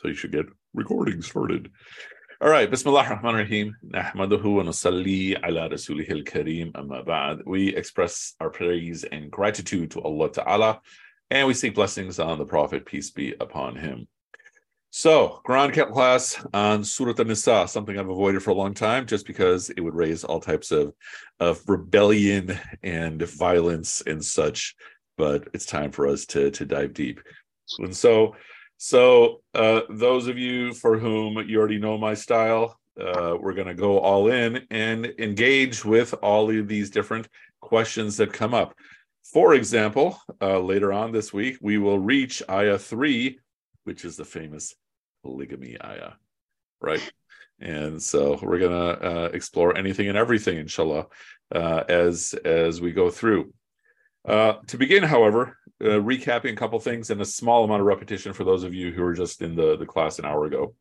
So you should get recording started. All right, Bismillah ar-Rahman ar-Rahim. Nahmaduhu wa nusalli ala Rasulihil Kareem, amma ba'd. We express our praise and gratitude to Allah Ta'ala, and we seek blessings on the Prophet, peace be upon him. So, Quran class on Surah An-Nisa, something I've avoided for a long time just because it would raise all types of rebellion and violence and such. But it's time for us to dive deep. And so those of you for whom you already know my style, we're going to go all in and engage with all of these different questions that come up. For example, later on this week, we will reach Ayah 3, which is the famous polygamy ayah, right? And so we're going to explore anything and everything, inshallah, as we go through. To begin, however, recapping a couple things and a small amount of repetition for those of you who were just in the class an hour ago.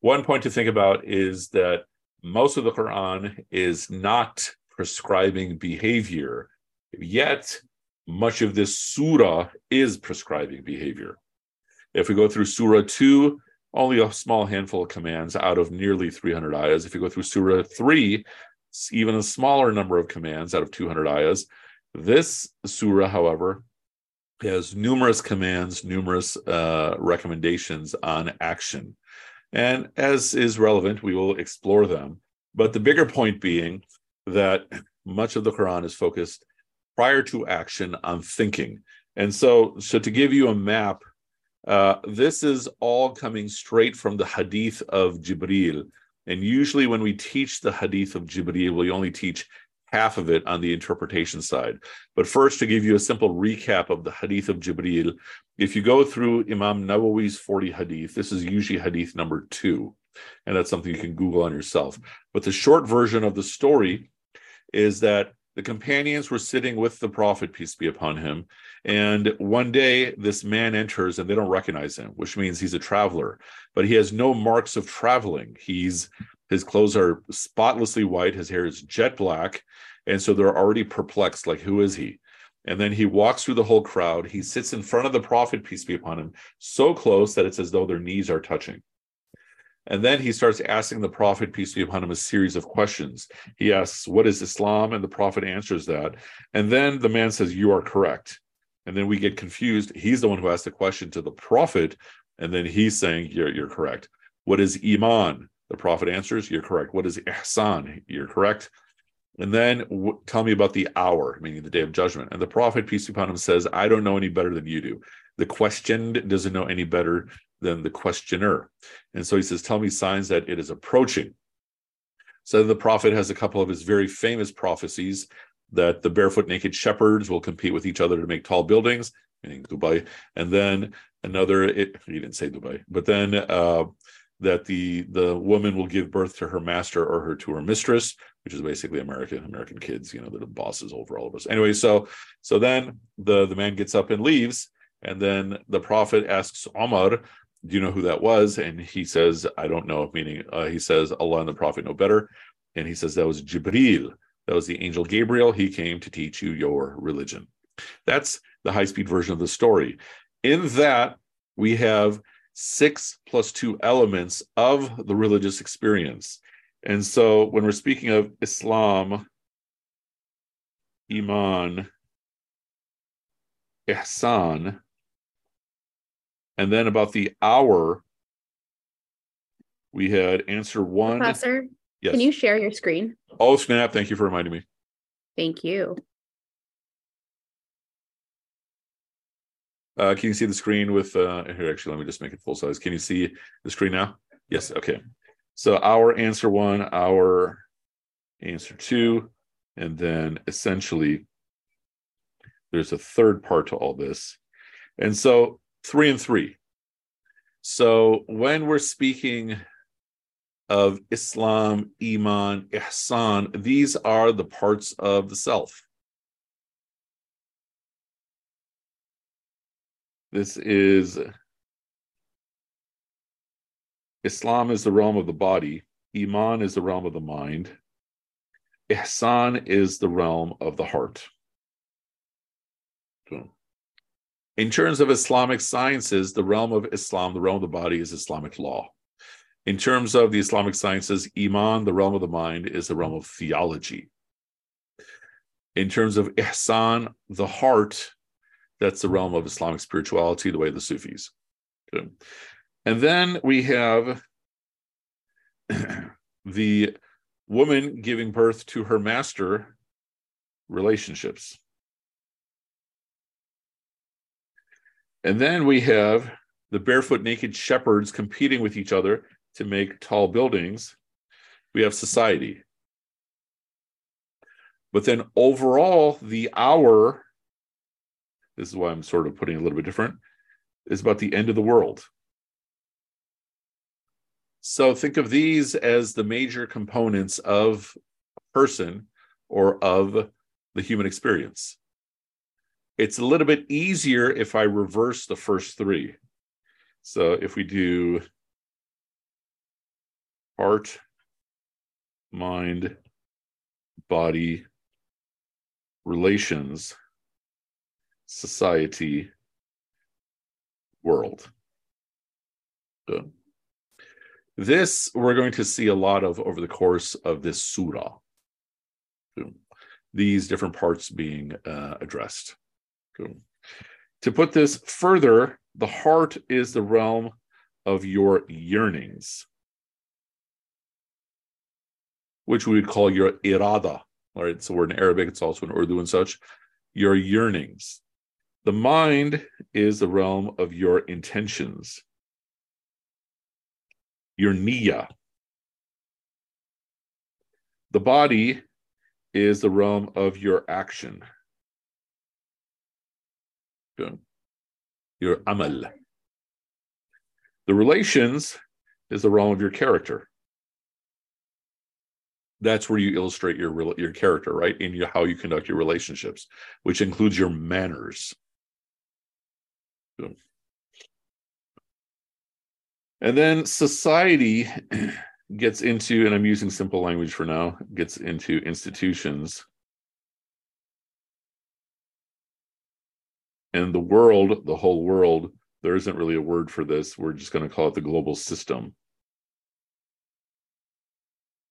One point to think about is that most of the Quran is not prescribing behavior, yet much of this surah is prescribing behavior. If we go through Surah 2, only a small handful of commands out of nearly 300 ayahs. If you go through Surah 3, even a smaller number of commands out of 200 ayahs. This surah, however, has numerous commands, numerous recommendations on action. And as is relevant, we will explore them. But the bigger point being that much of the Quran is focused prior to action on thinking. And so to give you a map, this is all coming straight from the Hadith of Jibril. And usually when we teach the Hadith of Jibril, we only teach half of it on the interpretation side. But first, to give you a simple recap of the Hadith of Jibril, if you go through Imam Nawawi's 40 Hadith, this is usually Hadith number 2. And that's something you can Google on yourself. But the short version of the story is that the companions were sitting with the Prophet, peace be upon him. And one day this man enters and they don't recognize him, which means he's a traveler, but he has no marks of traveling. His clothes are spotlessly white. His hair is jet black. And so they're already perplexed, like, who is he? And then he walks through the whole crowd. He sits in front of the Prophet, peace be upon him, so close that it's as though their knees are touching. And then he starts asking the Prophet, peace be upon him, a series of questions. He asks, what is Islam? And the Prophet answers that. And then the man says, you are correct. And then we get confused. He's the one who asked the question to the Prophet. And then he's saying, you're correct. What is Iman? The Prophet answers, you're correct. What is Ihsan? You're correct. And then tell me about the hour, meaning the day of judgment. And the Prophet, peace be upon him, says, I don't know any better than you do. The questioned doesn't know any better than the questioner. And so he says, tell me signs that it is approaching. So the Prophet has a couple of his very famous prophecies that the barefoot naked shepherds will compete with each other to make tall buildings, meaning Dubai. And then he didn't say Dubai, but then that the woman will give birth to her master or to her mistress, which is basically American kids, you know, they're the bosses over all of us. Anyway, so then the man gets up and leaves. And then the Prophet asks Omar, do you know who that was? And he says, I don't know, meaning he says, Allah and the Prophet know better. And he says, that was Jibril. That was the angel Gabriel. He came to teach you your religion. That's the high-speed version of the story. In that, we have 6 plus 2 elements of the religious experience. And so when we're speaking of Islam, Iman, Ihsan, and then about the hour, we had answer 1. Professor, yes. Can you share your screen? Oh, snap. Thank you for reminding me. Thank you. Can you see the screen with, here, actually, let me just make it full size. Can you see the screen now? Yes, okay. So our answer 1, our answer 2, and then essentially there's a third part to all this. And so 3 and 3. So when we're speaking of Islam, Iman, Ihsan, these are the parts of the self. This is, Islam is the realm of the body. Iman is the realm of the mind. Ihsan is the realm of the heart. In terms of Islamic sciences, the realm of Islam, the realm of the body, is Islamic law. In terms of the Islamic sciences, Iman, the realm of the mind, is the realm of theology. In terms of Ihsan, the heart, that's the realm of Islamic spirituality, the way of the Sufis. Okay. And then we have the woman giving birth to her master relationships. And then we have the barefoot naked shepherds competing with each other to make tall buildings. We have society. But then overall, the hour, this is why I'm sort of putting it a little bit different, is about the end of the world. So think of these as the major components of a person or of the human experience. It's a little bit easier if I reverse the first three. So if we do heart, mind, body, relations, society, world. Good. This we're going to see a lot of over the course of this surah. Good. These different parts being addressed. Good. To put this further, the heart is the realm of your yearnings, which we would call your irada. All right, so we're in Arabic, it's also in Urdu and such. Your yearnings. The mind is the realm of your intentions, your niyya. The body is the realm of your action. Good. Your amal. The relations is the realm of your character. That's where you illustrate your character, right? In your, how you conduct your relationships, which includes your manners. Good. And then society gets into, and I'm using simple language for now, gets into institutions. And the world, the whole world, there isn't really a word for this. We're just going to call it the global system.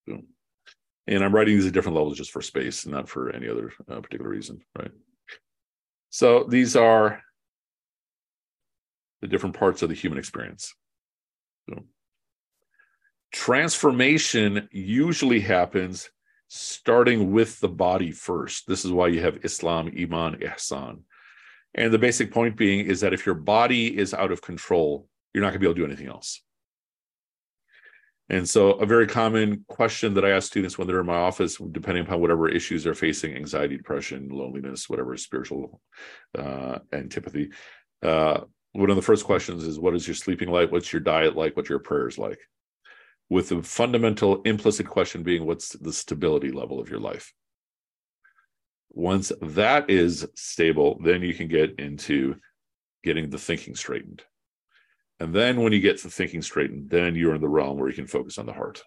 And I'm writing these at different levels just for space, not for any other particular reason, right? So these are the different parts of the human experience. So transformation usually happens starting with the body first. This is why you have Islam, Iman, Ihsan. And the basic point being is that if your body is out of control, you're not going to be able to do anything else. And so a very common question that I ask students when they're in my office, depending upon whatever issues they're facing, anxiety, depression, loneliness, whatever, spiritual antipathy, one of the first questions is, what is your sleeping like? What's your diet like? What's your prayers like? With the fundamental implicit question being, what's the stability level of your life? Once that is stable, then you can get into getting the thinking straightened. And then when you get the thinking straightened, then you're in the realm where you can focus on the heart.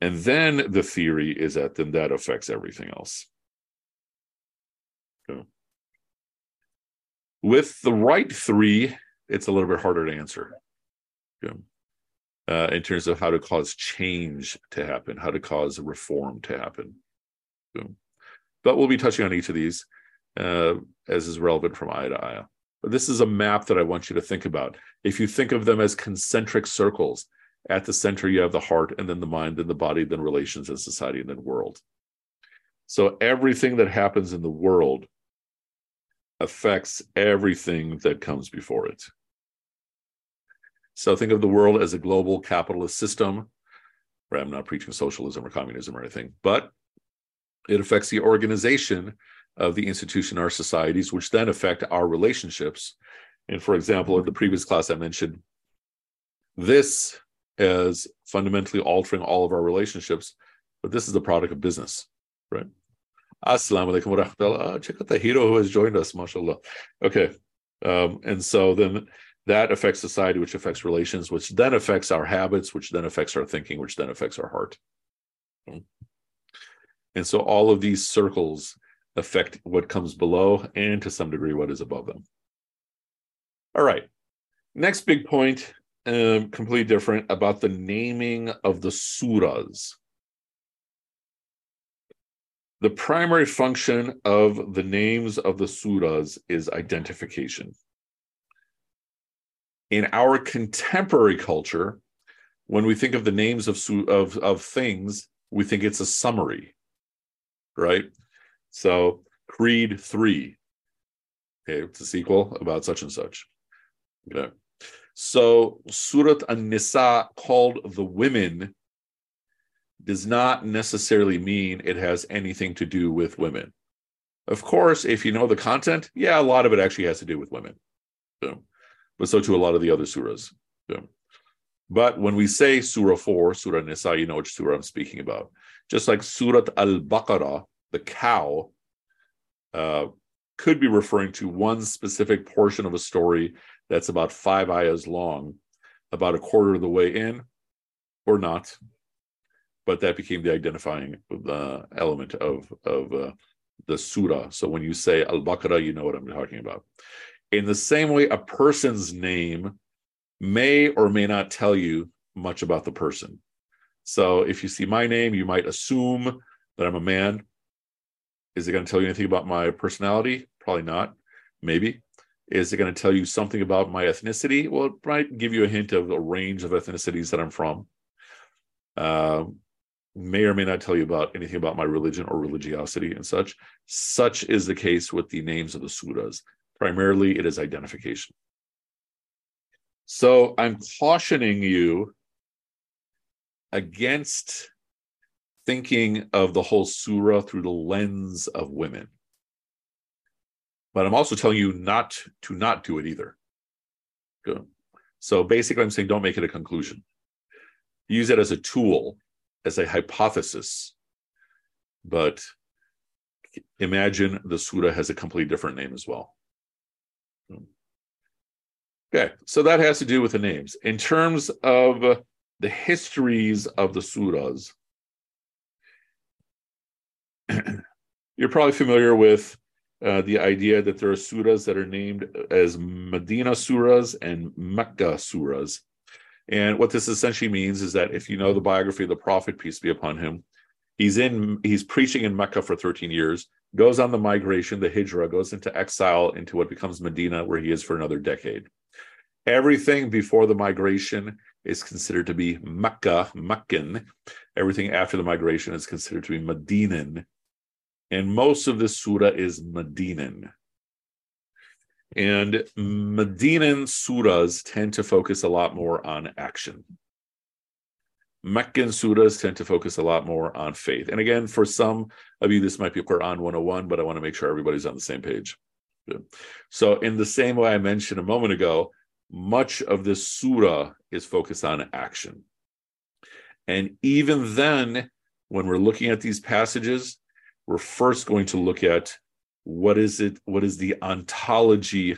And then the theory is that then that affects everything else. Okay. With the right three, it's a little bit harder to answer. Okay. In terms of how to cause change to happen, how to cause reform to happen. Okay. But we'll be touching on each of these as is relevant from eye to eye. But this is a map that I want you to think about. If you think of them as concentric circles, at the center you have the heart, and then the mind, then the body, then relations, and society, and then world. So everything that happens in the world affects everything that comes before it. So think of the world as a global capitalist system. Right, I'm not preaching socialism or communism or anything, but it affects the organization of the institution, our societies, which then affect our relationships. And for example, in the previous class I mentioned this as fundamentally altering all of our relationships, but this is the product of business, right? Assalamu alaikum wa rahmatullah. Check out the hero who has joined us, mashallah. Okay. And so then that affects society, which affects relations, which then affects our habits, which then affects our thinking, which then affects our heart. And so all of these circles affect what comes below and to some degree what is above them. All right, next big point, completely different, about the naming of the surahs. The primary function of the names of the surahs is identification. In our contemporary culture, when we think of the names of things, we think it's a summary, right? So Creed 3, okay, it's a sequel about such and such. Okay. So Surah An-Nisa, called the women, does not necessarily mean it has anything to do with women. Of course, if you know the content, yeah, a lot of it actually has to do with women. So, but so too a lot of the other surahs. So, but when we say Surah 4, Surah An-Nisa, you know which surah I'm speaking about. Just like Surah Al-Baqarah, the cow, could be referring to one specific portion of a story that's about 5 ayahs long, about a quarter of the way in, or not. But that became the identifying element of the surah. So when you say Al-Baqarah, you know what I'm talking about. In the same way, a person's name may or may not tell you much about the person. So if you see my name, you might assume that I'm a man. Is it going to tell you anything about my personality? Probably not. Maybe. Is it going to tell you something about my ethnicity? Well, it might give you a hint of a range of ethnicities that I'm from. May or may not tell you about anything about my religion or religiosity and such. Such is the case with the names of the surahs. Primarily, it is identification. So I'm cautioning you against thinking of the whole surah through the lens of women. But I'm also telling you not to do it either. Good. So basically, I'm saying don't make it a conclusion. Use it as a tool, as a hypothesis. But imagine the surah has a completely different name as well. Okay, so that has to do with the names. In terms of the histories of the surahs, you're probably familiar with the idea that there are surahs that are named as Medina surahs and Mecca surahs. And what this essentially means is that if you know the biography of the Prophet, peace be upon him, he's preaching in Mecca for 13 years, goes on the migration, the hijrah, goes into exile into what becomes Medina, where he is for another decade. Everything before the migration is considered to be Mecca, Meccan. Everything after the migration is considered to be Medinan. And most of this surah is Medinan. And Medinan surahs tend to focus a lot more on action. Meccan surahs tend to focus a lot more on faith. And again, for some of you, this might be Quran 101, but I want to make sure everybody's on the same page. So in the same way I mentioned a moment ago, much of this surah is focused on action. And even then, when we're looking at these passages, we're first going to look at what is the ontology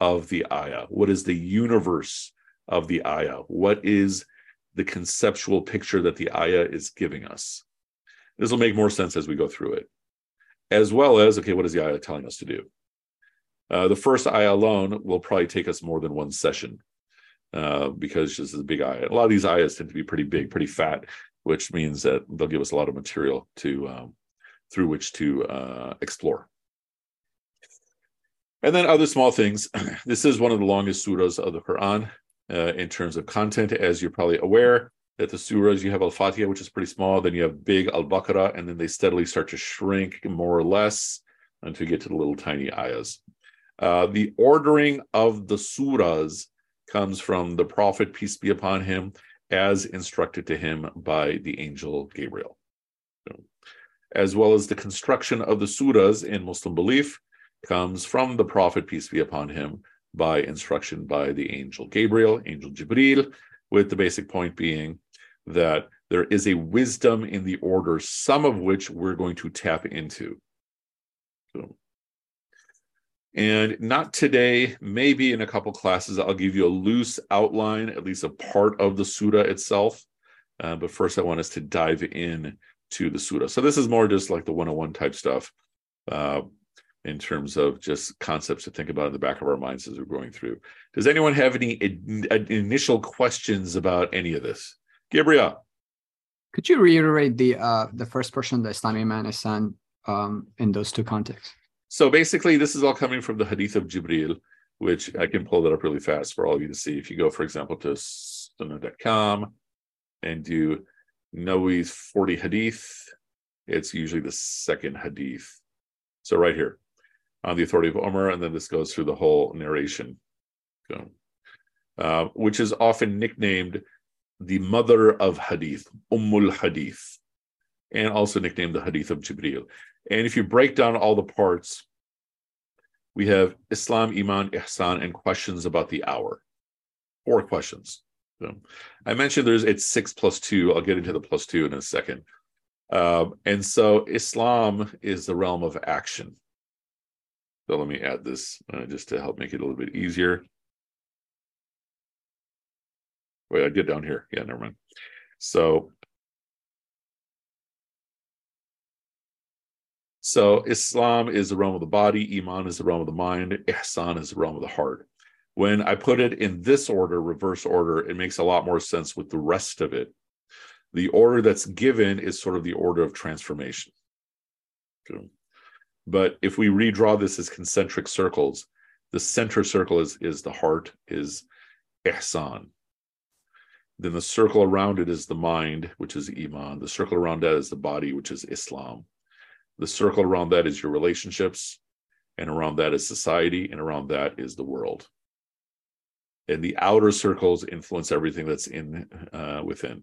of the ayah? What is the universe of the ayah? What is the conceptual picture that the ayah is giving us? This will make more sense as we go through it. As well as, okay, what is the ayah telling us to do? The first ayah alone will probably take us more than one session because this is a big ayah. A lot of these ayahs tend to be pretty big, pretty fat, which means that they'll give us a lot of material to through which to explore. And then other small things. This is one of the longest surahs of the Quran in terms of content. As you're probably aware, that the surahs, you have Al-Fatiha, which is pretty small, then you have big Al-Baqarah, and then they steadily start to shrink more or less until you get to the little tiny ayahs. The ordering of the surahs comes from the Prophet, peace be upon him, as instructed to him by the angel Gabriel. So, as well as the construction of the surahs in Muslim belief comes from the Prophet, peace be upon him, by instruction by the angel Gabriel, angel Jibril, with the basic point being that there is a wisdom in the order, some of which we're going to tap into. So, and not today, maybe in a couple classes, I'll give you a loose outline, at least a part of the surah itself. But first, I want us to dive in to the surah. So this is more just like the 101 type stuff in terms of just concepts to think about in the back of our minds as we're going through. Does anyone have any initial questions about any of this? Gabriel. Could you reiterate the first portion, the Islamic man is son, in those two contexts? So basically, this is all coming from the Hadith of Jibril, which I can pull that up really fast for all of you to see. If you go, for example, to sunnah.com and do Nawawi's 40 Hadith, it's usually the second Hadith. So right here, on the authority of Umar, and then this goes through the whole narration, so, which is often nicknamed the mother of Hadith, Ummul Hadith, and also nicknamed the Hadith of Jibril. And if you break down all the parts, we have Islam, Iman, Ihsan, and questions about the hour. 4 questions. So I mentioned it's 6 plus 2. I'll get into the +2 in a second. And so Islam is the realm of action. So let me add this just to help make it a little bit easier. Wait, I did down here. Yeah, never mind. So Islam is the realm of the body. Iman is the realm of the mind. Ihsan is the realm of the heart. When I put it in this order, reverse order, it makes a lot more sense with the rest of it. The order that's given is sort of the order of transformation. Okay. But if we redraw this as concentric circles, the center circle is the heart, is Ihsan. Then the circle around it is the mind, which is Iman. The circle around that is the body, which is Islam. The circle around that is your relationships, and around that is society, and around that is the world. And the outer circles influence everything that's in within.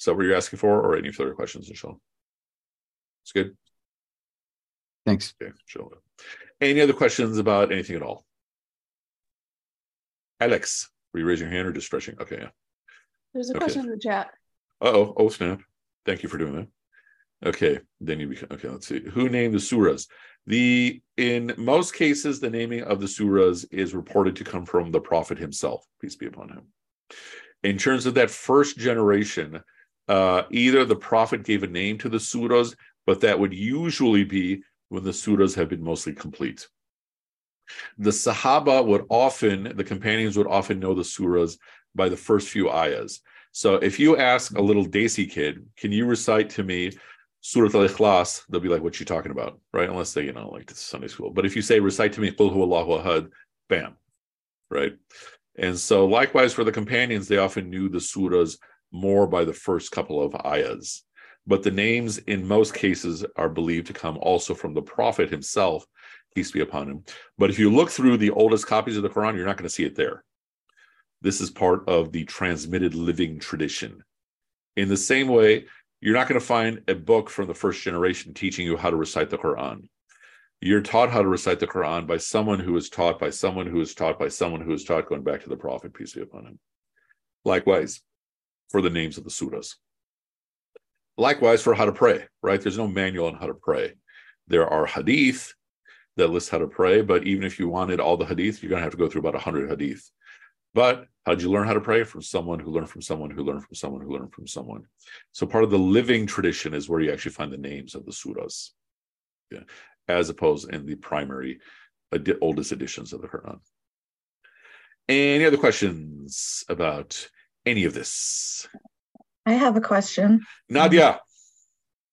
Is that what you're asking for, or any further questions, inshallah? It's good? Thanks. Okay, inshallah. Any other questions about anything at all? Alex, were you raising your hand or just stretching? Okay, yeah. There's a question in the chat. Uh-oh. Oh, snap. Thank you for doing that. Okay. Then you become, okay, let's see. Who named the surahs? In most cases, the naming of the surahs is reported to come from the Prophet himself, peace be upon him. In terms of that first generation, either the Prophet gave a name to the surahs, but that would usually be when the surahs have been mostly complete. The Sahaba would often, the companions would often know the surahs by the first few ayahs. So if you ask a little Desi kid, can you recite to me Surah Al-Ikhlas? They'll be like, what you talking about, right? Unless they, like this is Sunday school. But if you say, recite to me Qul Huwa Allahu Ahad, bam, right? And so likewise for the companions, they often knew the surahs more by the first couple of ayahs. But the names in most cases are believed to come also from the Prophet himself, peace be upon him. But if you look through the oldest copies of the Quran, you're not going to see it there. This is part of the transmitted living tradition. In the same way, you're not going to find a book from the first generation teaching you how to recite the Quran. You're taught how to recite the Quran by someone who is taught, by someone who is taught, by someone who is taught, going back to the Prophet, peace be upon him. Likewise, for the names of the surahs. Likewise, for how to pray, right? There's no manual on how to pray. There are hadith that lists how to pray, but even if you wanted all the hadith, you're going to have to go through about 100 hadith. But how'd you learn how to pray? From someone who learned from someone who learned from someone who learned from someone. So part of the living tradition is where you actually find the names of the surahs, yeah, as opposed in the primary oldest editions of the Quran. Any other questions about any of this? I have a question. Nadia.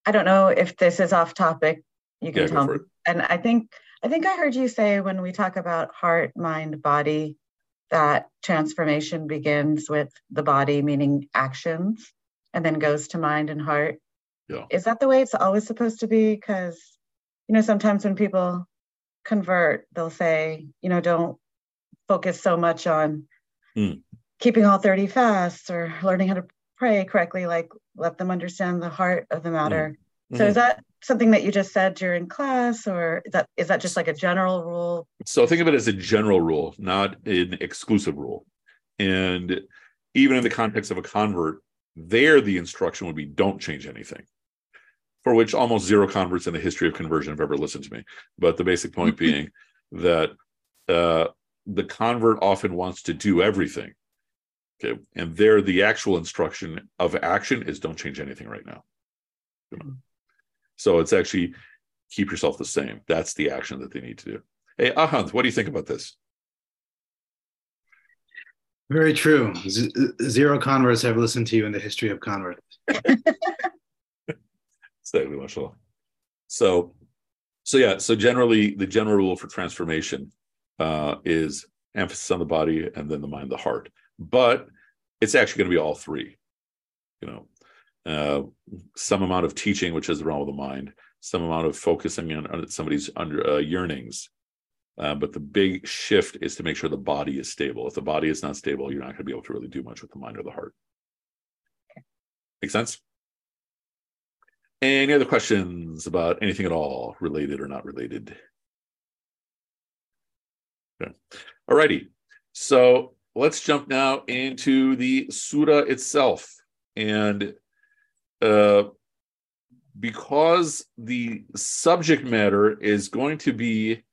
I don't know if this is off topic. You can tell me. And I think I heard you say when we talk about heart, mind, body, that transformation begins with the body, meaning actions, and then goes to mind and heart. Yeah. Is that the way it's always supposed to be? Because, sometimes when people convert, they'll say, don't focus so much on keeping all 30 fasts or learning how to pray correctly, let them understand the heart of the matter. Mm-hmm. So is that something that you just said during class, or is that just like a general rule? So think of it as a general rule, not an exclusive rule. And even in the context of a convert, there the instruction would be don't change anything, for which almost 0 converts in the history of conversion have ever listened to me. But the basic point being that the convert often wants to do everything. Okay. And there, the actual instruction of action is don't change anything right now. So it's actually Keep yourself the same. That's the action that they need to do. Hey, Ahant, what do you think about this? Very true. Zero converts have listened to you in the history of converts. Exactly, mashallah. So yeah, so generally, the general rule for transformation is emphasis on the body and then the mind, the heart. But it's actually going to be all three, you know, some amount of teaching, which is the realm of the mind, some amount of focusing on somebody's yearnings. But the big shift is to make sure the body is stable. If the body is not stable, you're not going to be able to really do much with the mind or the heart. Make sense? Any other questions about anything at all, related or not related? Okay. All righty. So let's jump now into the surah itself. And because the subject matter is going to be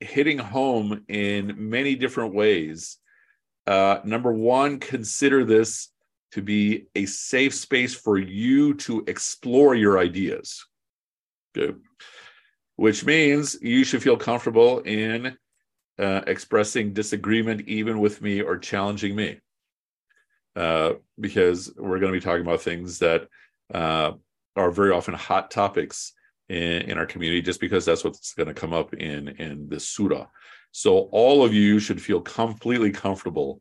hitting home in many different ways, number one, consider this to be a safe space for you to explore your ideas, okay? Which means you should feel comfortable in expressing disagreement even with me or challenging me, because we're going to be talking about things that are very often hot topics in our community, just because that's what's going to come up in this surah. So all of you should feel completely comfortable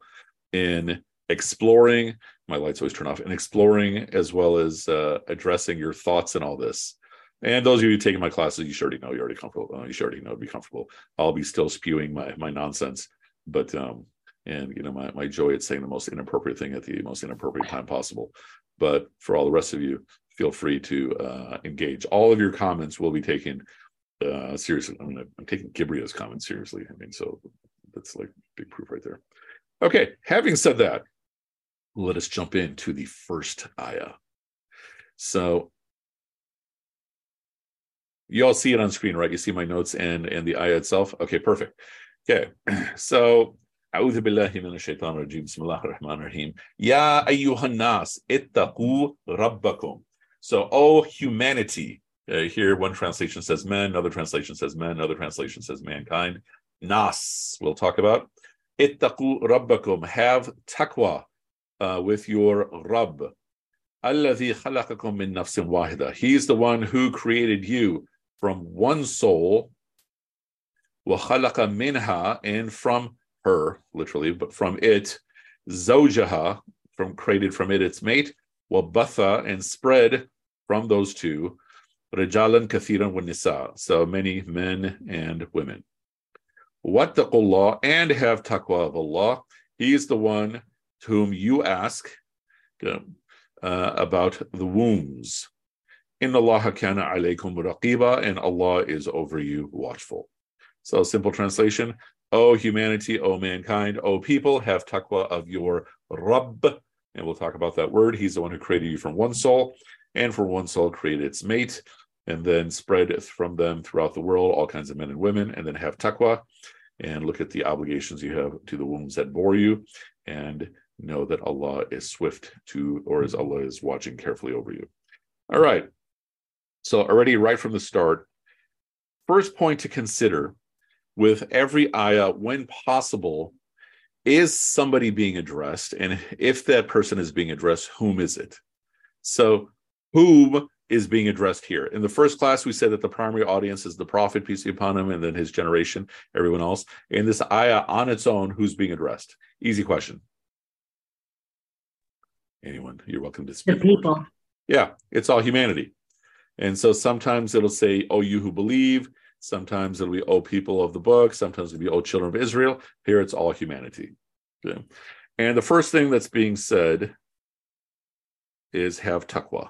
in exploring — my lights always turn off — and exploring as well as addressing your thoughts and all this. And those of you taking my classes, you should already know it'd be comfortable. I'll be still spewing my nonsense, but and you know, my joy at saying the most inappropriate thing at the most inappropriate time possible. But for all the rest of you, feel free to engage. All of your comments will be taken seriously. I'm taking Kibria's comments seriously. I mean, so that's like big proof right there. Okay, having said that, let us jump into the first ayah. So you all see it on screen, right? You see my notes and the ayah itself? Okay, perfect. Okay, so... أعوذ بالله من الشيطان الرجيم بسم الله الرحمن الرحيم يا أيها الناس اتقوا ربكم. So, oh humanity, here one translation says men, another translation says men, another translation says mankind. Nas, we'll talk about. اتقوا ربكم, have taqwa with your Rabb. الذي خلقكم من نفس واحدة. He's the one who created you from one soul. وخلق منها, and from her, literally, but from it, zawjaha, from created from it its mate, wabatha, and spread from those two, rijalan kathiran wa nisa, so many men and women. Wattaqullah, and have taqwa of Allah. He is the one to whom you ask about the wombs. Inna Allaha kana alaykum raqiba, and Allah is over you watchful. So simple translation: O humanity, O mankind, O people, have taqwa of your Rabb. And we'll talk about that word. He's the one who created you from one soul, and from one soul created its mate, and then spread from them throughout the world all kinds of men and women, and then have taqwa. And look at the obligations you have to the wombs that bore you, and know that Allah is swift to, or as Allah is watching carefully over you. All right. So already right from the start, first point to consider with every ayah, when possible, is somebody being addressed? And if that person is being addressed, whom is it? So whom is being addressed here? In the first class, we said that the primary audience is the Prophet, peace be upon him, and then his generation, everyone else. In this ayah on its own, who's being addressed? Easy question. Anyone? You're welcome to speak. The people. Yeah, it's all humanity. And so sometimes it'll say, oh, you who believe. Sometimes it'll be, oh, people of the book. Sometimes it'll be, oh, children of Israel. Here it's all humanity. Okay. And the first thing that's being said is have taqwa.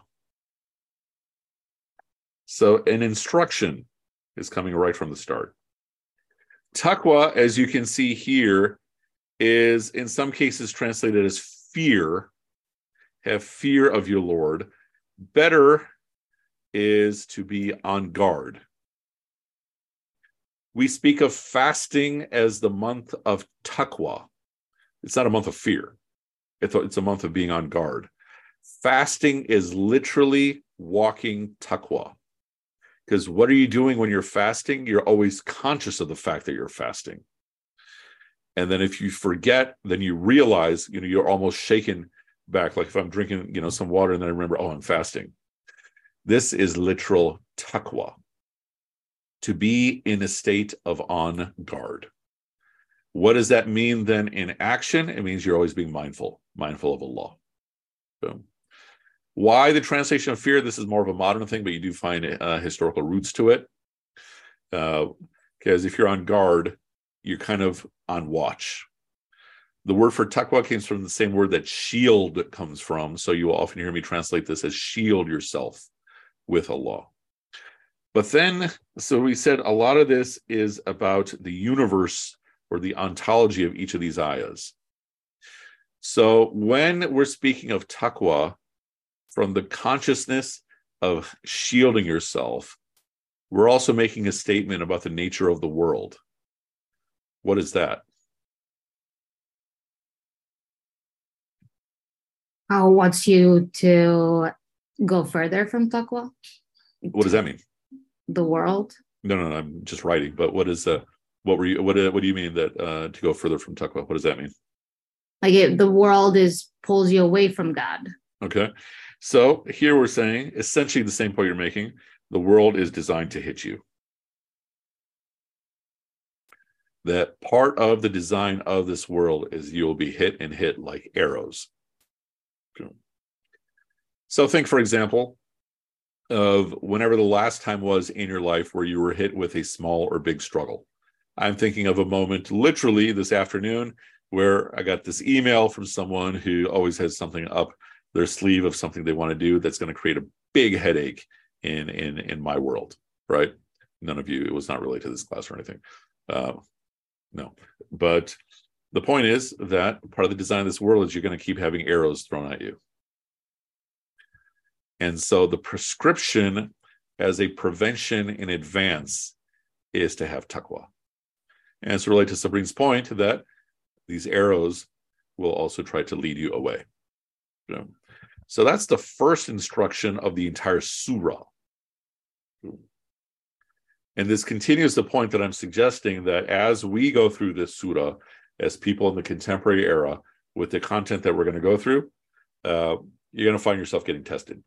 So an instruction is coming right from the start. Taqwa, as you can see here, is in some cases translated as fear. Have fear of your Lord. Better is to be on guard. We speak of fasting as the month of taqwa. It's not a month of fear. It's a month of being on guard. Fasting is literally walking taqwa. Because what are you doing when you're fasting? You're always conscious of the fact that you're fasting. And then if you forget, then you realize, you know, you're almost shaken back. Like if I'm drinking, you know, some water and then I remember, oh, I'm fasting. This is literal taqwa, to be in a state of on guard. What does that mean then in action? It means you're always being mindful of Allah. Boom. Why the translation of fear? This is more of a modern thing, but you do find historical roots to it. Because if you're on guard, you're kind of on watch. The word for taqwa comes from the same word that shield comes from. So you will often hear me translate this as shield yourself with Allah. But then, so we said a lot of this is about the universe or the ontology of each of these ayahs. So when we're speaking of taqwa, from the consciousness of shielding yourself, we're also making a statement about the nature of the world. What is that? How wants you to go further from taqwa? What does that mean? The world? No, I'm just writing. But what is the? What do you mean that to go further from taqwa? What does that mean? Like if the world pulls you away from God. Okay. So here we're saying essentially the same point you're making. The world is designed to hit you. That part of the design of this world is you'll be hit and hit like arrows. Okay. So think, for example, of whenever the last time was in your life where you were hit with a small or big struggle. I'm thinking of a moment literally this afternoon where I got this email from someone who always has something up their sleeve of something they want to do that's going to create a big headache in my world, right? None of you, it was not related to this class or anything. No, but the point is that part of the design of this world is you're going to keep having arrows thrown at you. And so the prescription as a prevention in advance is to have taqwa. And it's related to Sabrina's point that these arrows will also try to lead you away. So that's the first instruction of the entire surah. And this continues the point that I'm suggesting that as we go through this surah, as people in the contemporary era, with the content that we're going to go through, you're going to find yourself getting tested.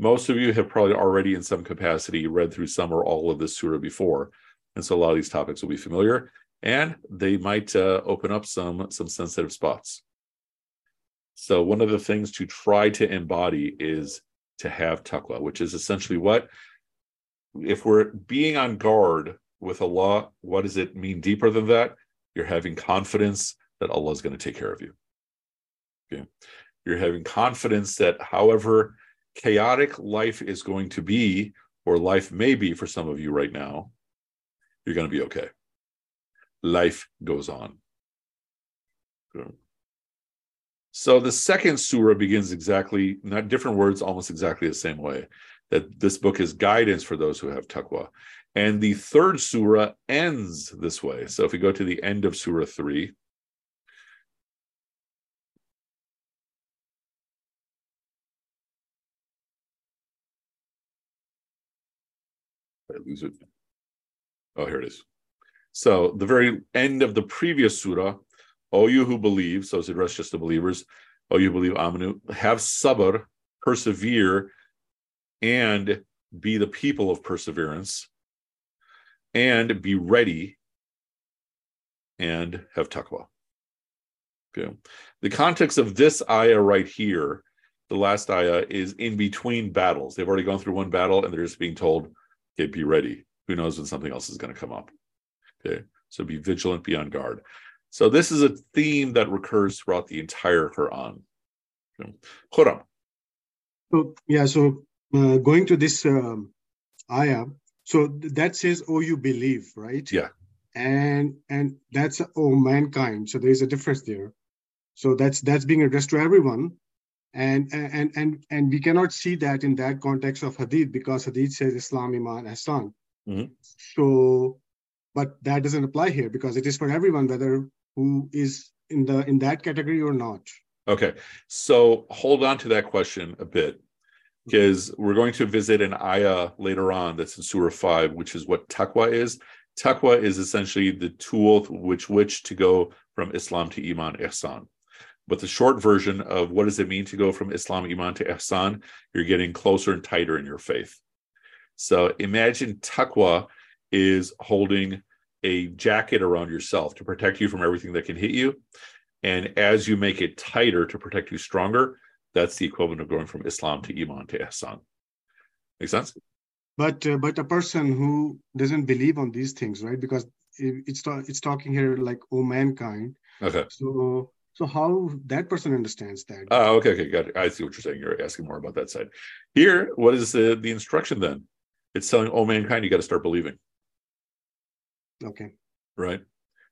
Most of you have probably already in some capacity read through some or all of this surah before. And so a lot of these topics will be familiar, and they might open up some sensitive spots. So one of the things to try to embody is to have taqwa, which is essentially what, if we're being on guard with Allah, what does it mean deeper than that? You're having confidence that Allah is going to take care of you. Okay. You're having confidence that however chaotic life is going to be, or life may be for some of you right now, you're going to be okay. Life goes on. Okay. So the second surah begins exactly, not different words, almost exactly the same way, that this book is guidance for those who have taqwa. And the third surah ends this way. So if we go to the end of surah 3, I lose it. Oh, here it is. So the very end of the previous surah, O you who believe, so it's addressed just to believers, O you who believe, amanu, have sabr, persevere, and be the people of perseverance, and be ready, and have taqwa. Okay. The context of this ayah right here, the last ayah, is in between battles. They've already gone through one battle, and they're just being told, okay, be ready. Who knows when something else is going to come up. Okay, so be vigilant, be on guard. So this is a theme that recurs throughout the entire Quran. Khurum. So going to this ayah, so that says, oh, you believe, right? Yeah. And that's, oh, mankind. So there's a difference there. So that's being addressed to everyone. And we cannot see that in that context of Hadith, because Hadith says Islam, Iman, Ihsan. Mm-hmm. So, but that doesn't apply here because it is for everyone, whether who is in that category or not. Okay, so hold on to that question a bit. because we're going to visit an ayah later on that's in Surah 5, which is what taqwa is. Taqwa is essentially the tool with which to go from Islam to Iman, Ihsan. But the short version of what does it mean to go from Islam, Iman to Ihsan, you're getting closer and tighter in your faith. So imagine taqwa is holding a jacket around yourself to protect you from everything that can hit you. And as you make it tighter to protect you stronger, that's the equivalent of going from Islam to Iman to Ihsan. Make sense? But a person who doesn't believe on these things, right? Because it's talking here like, oh, mankind. Okay. So how that person understands that? Oh, okay, got it. I see what you're saying. You're asking more about that side. Here, what is the instruction then? It's telling, oh, mankind, you got to start believing. Okay. Right?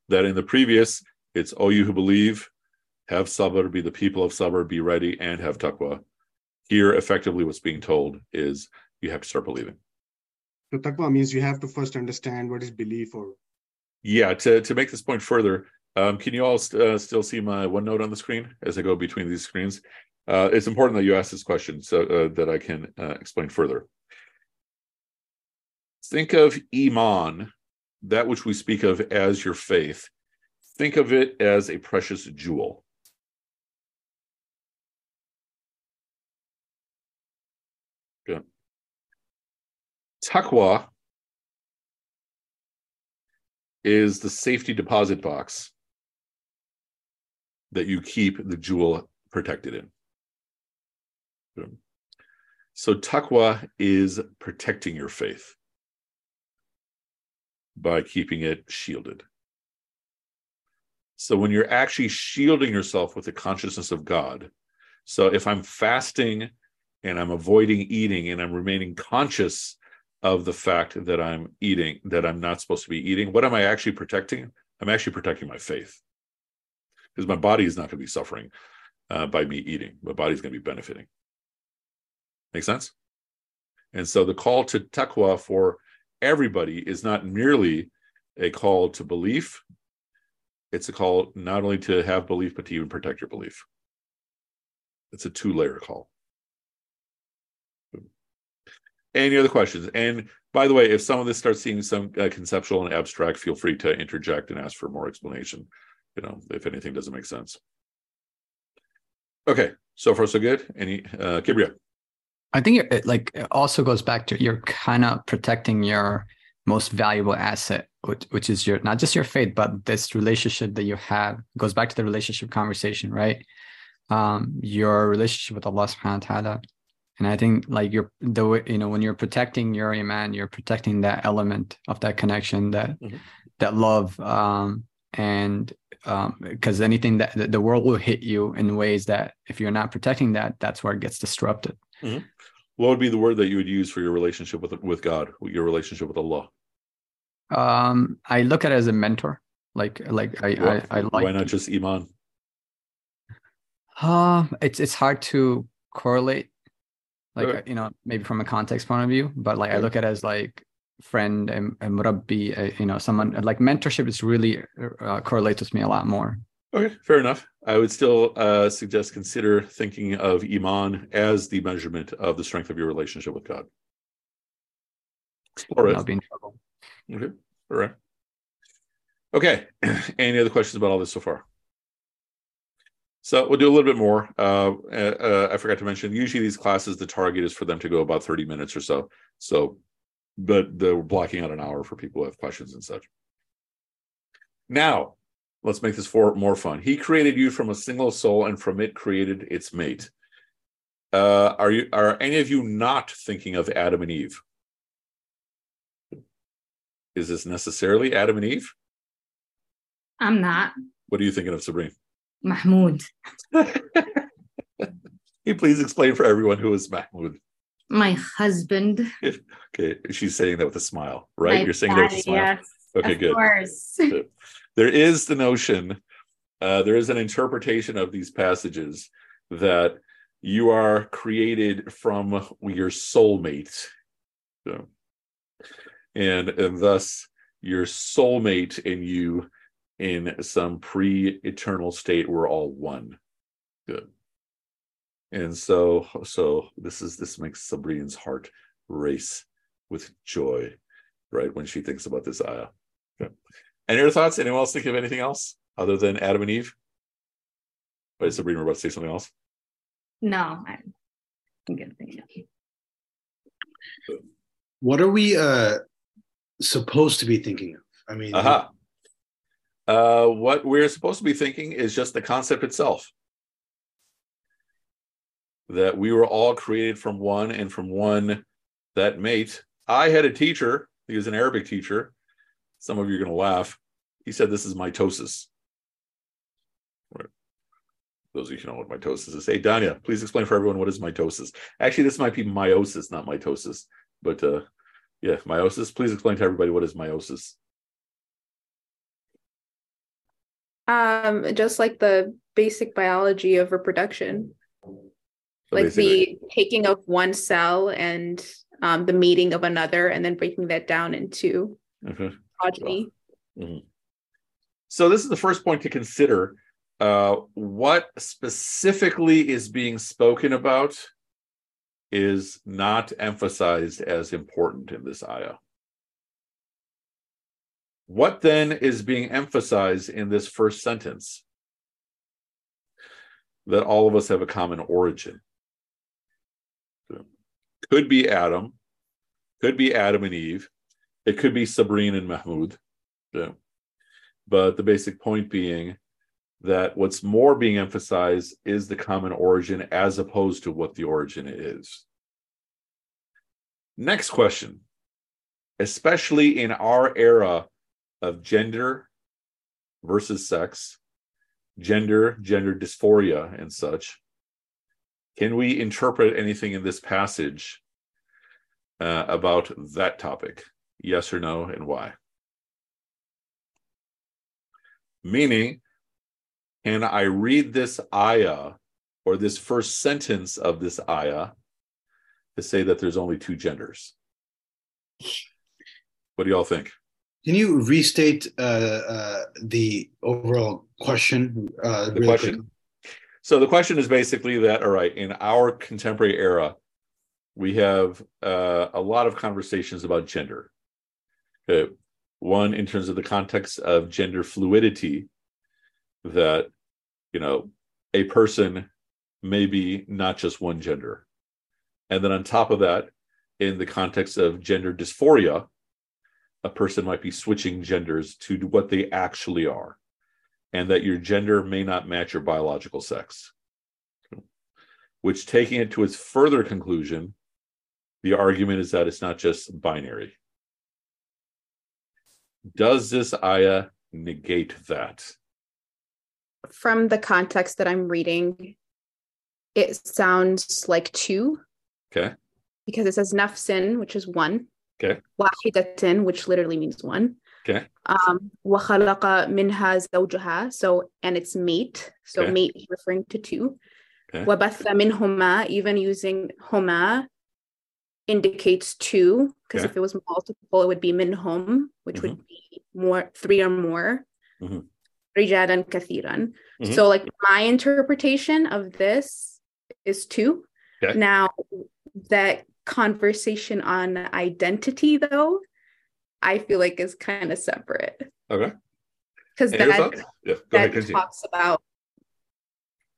That in the previous, it's, oh, you who believe, have sabr, be the people of sabr, be ready, and have taqwa. Here, effectively, what's being told is you have to start believing. So taqwa means you have to first understand what is belief or... Yeah, to make this point further, can you all still see my OneNote on the screen as I go between these screens? It's important that you ask this question so that I can explain further. Think of Iman, that which we speak of as your faith. Think of it as a precious jewel. Good. Taqwa is the safety deposit box that you keep the jewel protected in. Good. So taqwa is protecting your faith by keeping it shielded. So when you're actually shielding yourself with the consciousness of God, so if I'm fasting and I'm avoiding eating and I'm remaining conscious of the fact that I'm eating, that I'm not supposed to be eating, what am I actually protecting? I'm actually protecting my faith, because my body is not going to be suffering by me eating. My body's going to be benefiting. Make sense? And so the call to taqwa for everybody is not merely a call to belief. It's a call not only to have belief, but to even protect your belief. It's a two-layer call. Any other questions? And by the way, if some of this starts seeming some conceptual and abstract, feel free to interject and ask for more explanation, you know, if anything doesn't make sense. Okay, so far so good. Any, Kibria? I think it also goes back to you're kind of protecting your most valuable asset, which is your, not just your faith, but this relationship that you have. It goes back to the relationship conversation, right? Your relationship with Allah subhanahu wa ta'ala. And I think like when you're protecting your iman, you're protecting that element of that connection, that love, because anything that the world will hit you in ways that if you're not protecting that, that's where it gets disrupted. Mm-hmm. What would be the word that you would use for your relationship with God, your relationship with Allah? I look at it as a mentor. Like, why not just Iman? It's hard to correlate, okay, maybe from a context point of view, but like, okay, I look at it as like friend and murabbi, someone like mentorship is really correlates with me a lot more. Okay, fair enough. I would still suggest consider thinking of Iman as the measurement of the strength of your relationship with God. Explore it. I'll be in trouble. Okay, all right. Okay, any other questions about all this so far? So we'll do a little bit more. I forgot to mention, usually these classes, the target is for them to go about 30 minutes or so. So, but we're blocking out an hour for people who have questions and such. Now, let's make this more fun. He created you from a single soul, and from it created its mate. Are any of you not thinking of Adam and Eve? Is this necessarily Adam and Eve? I'm not. What are you thinking of, Sabrina? Mahmoud. Can you please explain for everyone who is Mahmoud? My husband. Okay, she's saying that with a smile, right? You're saying that with a smile. Yes. Okay, good. Of course. So, there is the notion, there is an interpretation of these passages that you are created from your soulmate. So, and thus your soulmate and you in some pre-eternal state were all one. Good. And so this makes Sabrina's heart race with joy, right, when she thinks about this ayah. Okay. Any other thoughts? Anyone else think of anything else other than Adam and Eve? Wait, Sabrina, we're about to say something else. No, I'm good. What are we supposed to be thinking of? I mean, what we're supposed to be thinking is just the concept itself. That we were all created from one, and from one that mate. I had a teacher, he was an Arabic teacher. Some of you are going to laugh. He said, this is mitosis. Right. Those of you who know what mitosis is. Hey, Dania, please explain for everyone what is mitosis. Actually, this might be meiosis, not mitosis. But yeah, meiosis. Please explain to everybody what is meiosis. Just like the basic biology of reproduction. Like the taking of one cell and the mating of another, and then breaking that down into progeny. Mm-hmm. So this is the first point to consider. What specifically is being spoken about is not emphasized as important in this ayah. What then is being emphasized in this first sentence? That all of us have a common origin. Could be Adam and Eve. It could be Sabrina and Mahmoud. Yeah. But the basic point being that what's more being emphasized is the common origin as opposed to what the origin is. Next question. Especially in our era of gender versus sex, gender dysphoria and such, can we interpret anything in this passage about that topic? Yes or no, and why? Meaning, can I read this ayah or this first sentence of this ayah to say that there's only two genders? What do y'all think? Can you restate the overall question? Quickly? So the question is basically that, all right, in our contemporary era, we have a lot of conversations about gender. Okay. One, in terms of the context of gender fluidity, that, you know, a person may be not just one gender. And then on top of that, in the context of gender dysphoria, a person might be switching genders to what they actually are, and that your gender may not match your biological sex. Which, taking it to its further conclusion, the argument is that it's not just binary. Does this ayah negate that? From the context that I'm reading, it sounds like two. Okay. Because it says nafsin, which is one. Okay. Wahidatin, which literally means one. Okay. Wakhalaqa minha zawjaha, so, and it's mate. So okay. Mate is referring to two. Okay. Wabatha min huma, even using huma indicates two, because okay. If it was multiple, it would be minhum, which mm-hmm. would be more, three or more. Mm-hmm. Rijadan kathiran. Mm-hmm. So like my interpretation of this is two. Okay. Now that conversation on identity, though, I feel like is kind of separate. Okay. Because that talks about,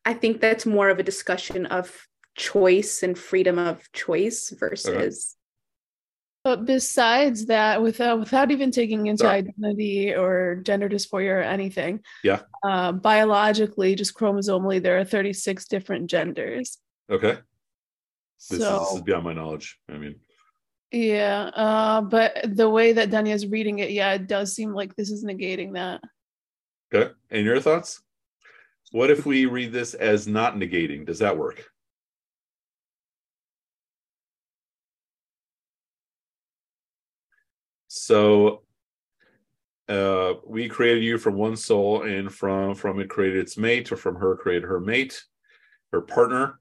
I think that's more of a discussion of choice and freedom of choice versus. But besides that, without even taking into identity or gender dysphoria or anything, biologically, just chromosomally, there are 36 different genders. Okay. This is beyond my knowledge. I mean. Yeah, but the way that Dania is reading it, yeah, it does seem like this is negating that. Okay. And your thoughts? What if we read this as not negating? Does that work? So we created you from one soul, and from it created its mate, or from her created her mate, her partner,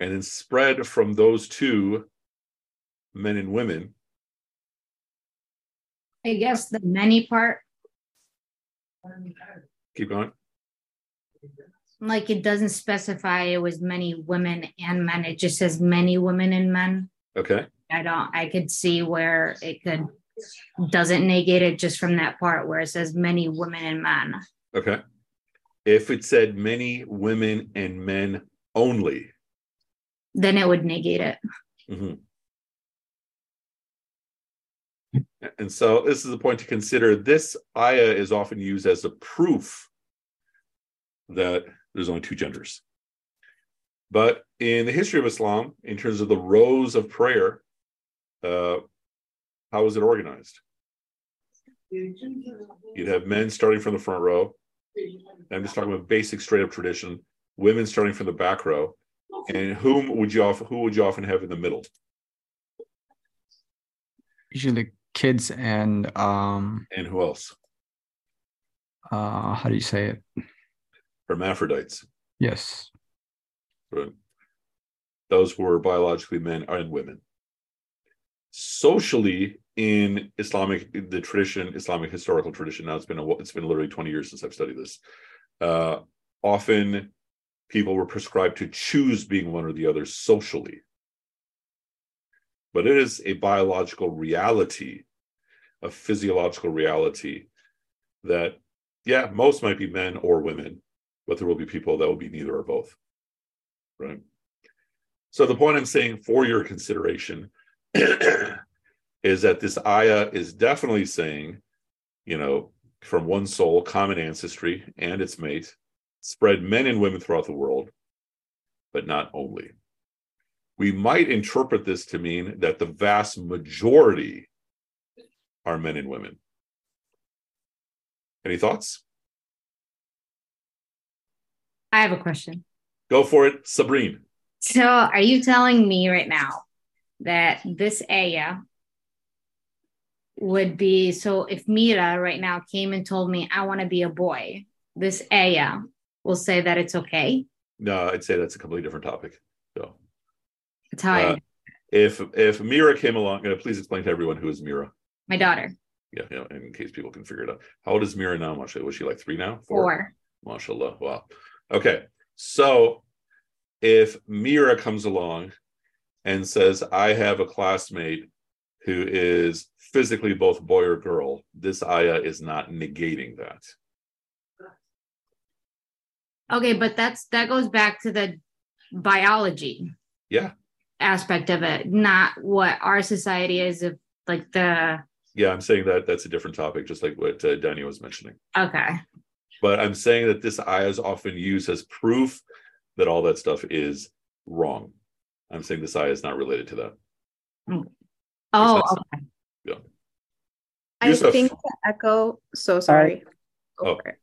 and then spread from those two men and women. I guess the many part. Keep going. Like, it doesn't specify it was many women and men. It just says many women and men. Okay. I could see where it doesn't negate it just from that part where it says many women and men. Okay. If it said many women and men only, then it would negate it. Mm-hmm. And so this is the point to consider. This ayah is often used as a proof that there's only two genders. But in the history of Islam, in terms of the rows of prayer, how is it organized? You'd have men starting from the front row. I'm just talking about basic, straight-up tradition. Women starting from the back row. And who would you often have in the middle? Usually the kids and... and who else? How do you say it? Hermaphrodites. Yes. Right. Those were biologically men and women. Socially, in Islamic historical tradition, now it's been literally 20 years since I've studied this. Often, people were prescribed to choose being one or the other socially, but it is a biological reality, a physiological reality that, yeah, most might be men or women, but there will be people that will be neither or both. Right. So the point I'm saying for your consideration is that this ayah is definitely saying, from one soul, common ancestry, and its mate, spread men and women throughout the world, but not only. We might interpret this to mean that the vast majority are men and women. Any thoughts? I have a question. Go for it, Sabrina. So are you telling me right now that this ayah would be, so if Mira right now came and told me, I want to be a boy, this ayah will say that it's okay? No, I'd say that's a completely different topic. So, if Mira came along, please explain to everyone who is Mira. My daughter. Yeah, in case people can figure it out. How old is Mira now? Mashallah, was she like 3 now? 4. Mashallah, wow. Okay. So if Mira comes along and says, I have a classmate who is physically both boy or girl, this ayah is not negating that. Okay, but that goes back to the biology aspect of it, not what our society is of like the... Yeah, I'm saying that's a different topic, just like what Dania was mentioning. Okay. But I'm saying that this ayah is often used as proof that all that stuff is wrong. I'm saying this ayah is not related to that. Oh, okay. Yeah. Yusuf. I think the echo, so sorry.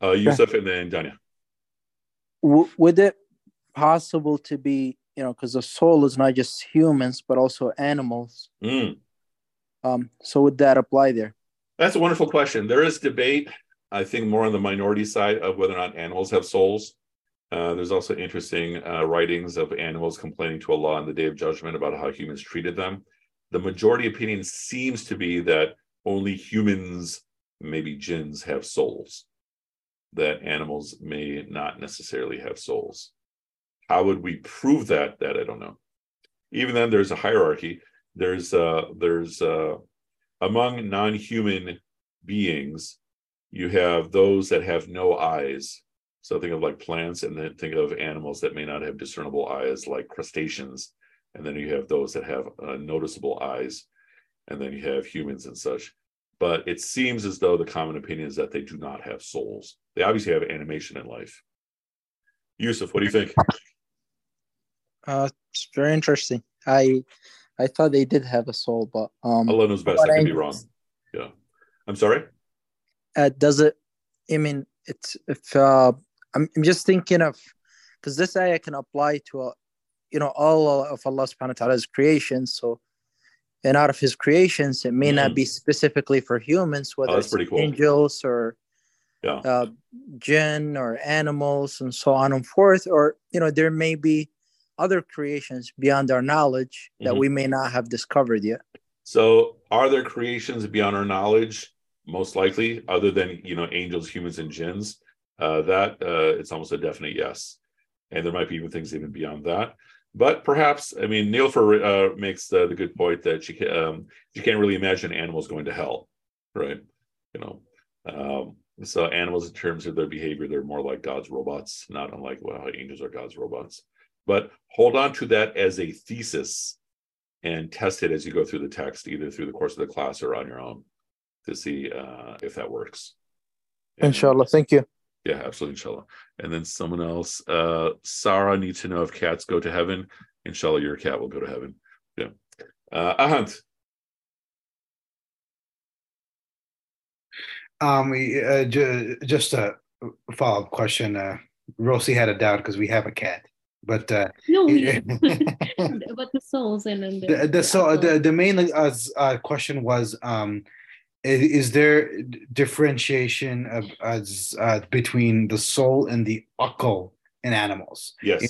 Yusuf and then Dania. Would it possible to be, because the soul is not just humans, but also animals. Mm. So would that apply there? That's a wonderful question. There is debate, I think more on the minority side, of whether or not animals have souls. There's also interesting writings of animals complaining to Allah on the Day of Judgment about how humans treated them. The majority opinion seems to be that only humans, maybe jinns, have souls, that animals may not necessarily have souls. How would we prove that? That I don't know. Even then, there's a hierarchy. There's among non-human beings, you have those that have no eyes. So think of like plants, and then think of animals that may not have discernible eyes, like crustaceans. And then you have those that have noticeable eyes. And then you have humans and such. But it seems as though the common opinion is that they do not have souls. They obviously have animation in life. Yusuf, what do you think? It's very interesting. I thought they did have a soul, but... Allah knows best. I could be wrong. Yeah. I'm sorry? I'm just thinking of, because this ayah can apply to all of Allah subhanahu wa ta'ala's creations, and out of his creations it may not be specifically for humans, whether it's pretty cool. Angels or jinn or animals and so on and forth, or there may be other creations beyond our knowledge that we may not have discovered yet. So are there creations beyond our knowledge? Most likely, other than angels, humans, and jinns, it's almost a definite yes. and there might be even things even beyond that. But perhaps, I mean, Neil makes the good point that she can't really imagine animals going to hell, right? You know, so animals in terms of their behavior, they're more like God's robots, not unlike how angels are God's robots. But hold on to that as a thesis and test it as you go through the text, either through the course of the class or on your own, to see if that works. And, inshallah, thank you. Yeah, absolutely, inshallah. And then someone else, Sara needs to know if cats go to heaven. Inshallah, your cat will go to heaven. Yeah. Ahant. Just a follow-up question. Rosie had a doubt because we have a cat, but no, but the souls and then the main question was. Is there differentiation of, between the soul and the aql in animals? Yes.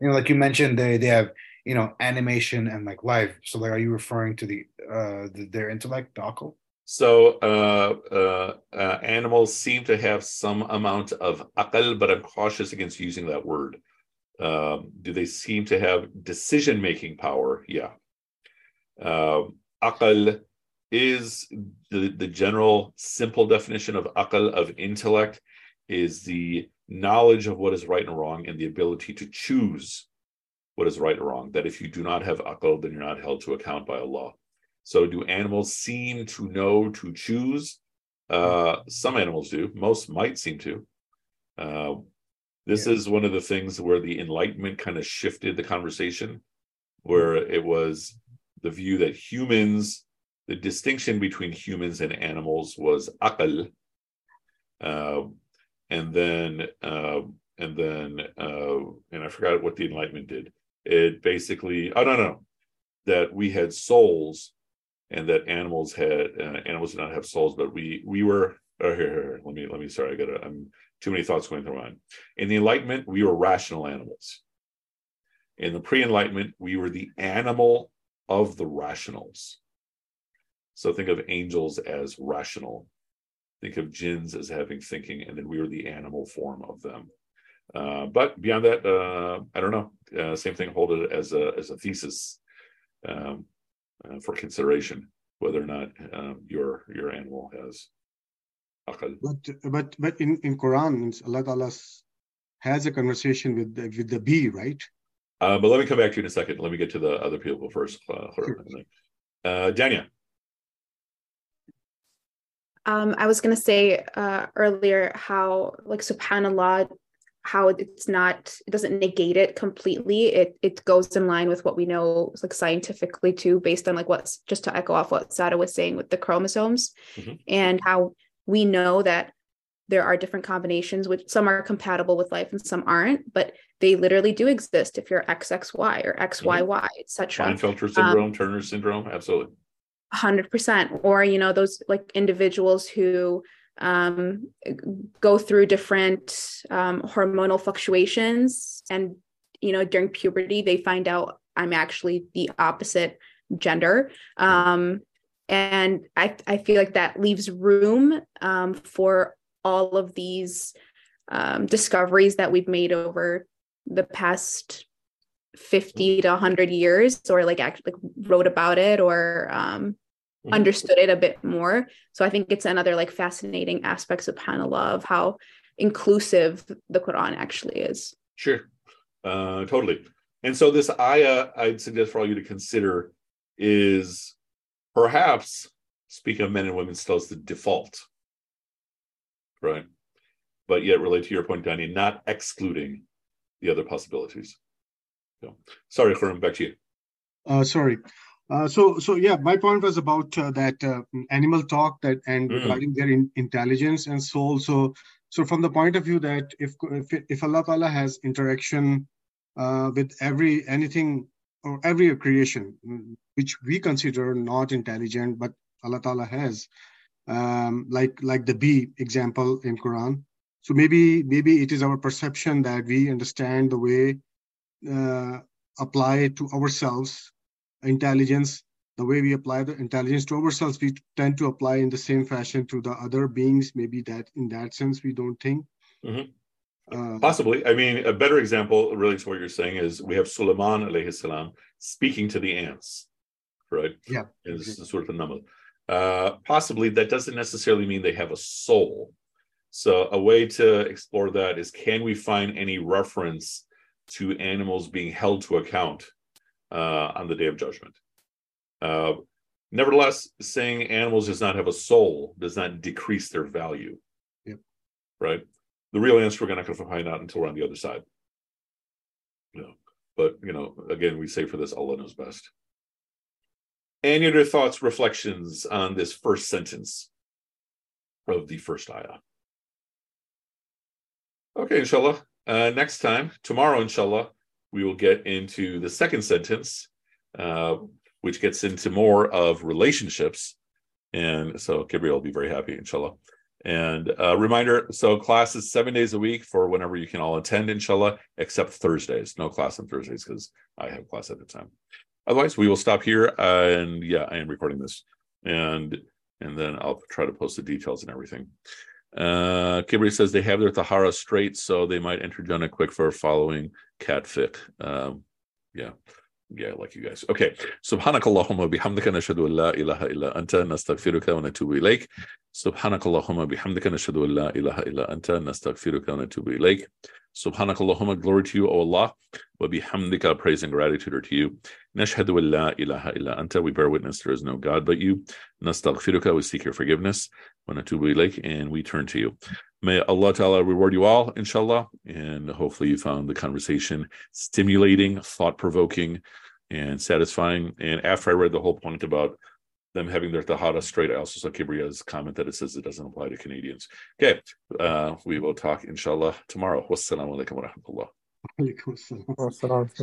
You know, like you mentioned, they have, you know, animation and like life. So, like, are you referring to their intellect, the aql? So, animals seem to have some amount of aql, but I'm cautious against using that word. Do they seem to have decision-making power? Yeah. Aql is the general simple definition of aql, of intellect, is the knowledge of what is right and wrong and the ability to choose what is right and wrong. That if you do not have aql, then you're not held to account by Allah. So do animals seem to know to choose? Some animals do. Most might seem to. This is one of the things where the Enlightenment kind of shifted the conversation, where it was the view that humans... The distinction between humans and animals was aql, and I forgot what the Enlightenment did. It basically, that we had souls, and that animals had animals did not have souls, but we were. Oh, here. Let me. Sorry, I'm too many thoughts going through my mind. In the Enlightenment, we were rational animals. In the pre-Enlightenment, we were the animal of the rationals. So think of angels as rational. Think of jinns as having thinking, and then we were the animal form of them. But beyond that, I don't know. Same thing, hold it as a thesis for consideration, whether or not your animal has aql. But in Quran, Allah has a conversation with the bee, right? But let me come back to you in a second. Let me get to the other people first. Dania. I was going to say earlier how, like, subhanAllah, how it doesn't negate it completely. It goes in line with what we know, like, scientifically too, based on, like, just to echo off what Sara was saying with the chromosomes, and how we know that there are different combinations, which some are compatible with life and some aren't, but they literally do exist if you're XXY or XYY, etc. Klinefelter syndrome, Turner syndrome, absolutely. 100%. Or, you know, those, like, individuals who go through different hormonal fluctuations, and, you know, during puberty they find out I'm actually the opposite gender, and I feel like that leaves room for all of these discoveries that we've made over the past 50 to 100 years, or actually wrote about it or understood it a bit more. So I think it's another, like, fascinating aspect, subhanAllah, of how inclusive the Quran actually is. Sure. Totally. And so this ayah, I'd suggest for all you to consider, is perhaps, speaking of men and women, still is the default, right? But yet, relate to your point, Dani, not excluding the other possibilities. So, sorry, Khurum, back to you. Sorry. So, my point was about that animal talk that and regarding their intelligence and soul. So from the point of view that if Allah Ta'ala has interaction with anything or every creation, which we consider not intelligent, but Allah Ta'ala has, like the bee example in Quran. So maybe it is our perception that we understand the way apply to ourselves intelligence, the way we apply the intelligence to ourselves, we tend to apply in the same fashion to the other beings. Maybe that in that sense we don't think. Possibly. I mean, a better example related to what you're saying is we have Sulaiman alayhi salam speaking to the ants, right? Yeah. It's sort of a number. Possibly that doesn't necessarily mean they have a soul. So a way to explore that is, can we find any reference to animals being held to account on the Day of Judgment? Nevertheless, saying animals does not have a soul does not decrease their value. Yep. Right? The real answer we're not going to find out until we're on the other side. No. But, you know, again, we say for this, Allah knows best. Any other thoughts, reflections on this first sentence of the first ayah? Okay, inshallah. Next time, tomorrow, inshallah, we will get into the second sentence, which gets into more of relationships. And so Kibria will be very happy, inshallah. And a reminder, so class is 7 days a week for whenever you can all attend, inshallah, except Thursdays. No class on Thursdays because I have class at the time. Otherwise, we will stop here. And yeah, I am recording this. And then I'll try to post the details and everything. Kibri says they have their tahara straight, so they might enter Jannah quick for following cat fiqh. Yeah, like you guys. Okay. Subhanakallahumma bihamdika nashhadu an la ilaha illa anta nastaghfiruka wa natubu ilayk. Subhanakallahumma bihamdika nashhadu an la ilaha illa anta nastaghfiruka wa natubu ilayk. Subhanakallahumma, glory to you, O Allah, wa bihamdika, praise and gratitude are to you. Nashhadu an la ilaha illa anta, we bear witness there is no God but you. Nastaghfiruka, we seek your forgiveness. Wa natubu ilayk, and we turn to you. May Allah Ta'ala reward you all, inshallah, and hopefully you found the conversation stimulating, thought-provoking, and satisfying. And after I read the whole point about them having their tahara straight, I also saw Kibria's comment that it says it doesn't apply to Canadians. Okay, we will talk, inshallah, tomorrow. Wassalamu alaikum wa rahmatullah.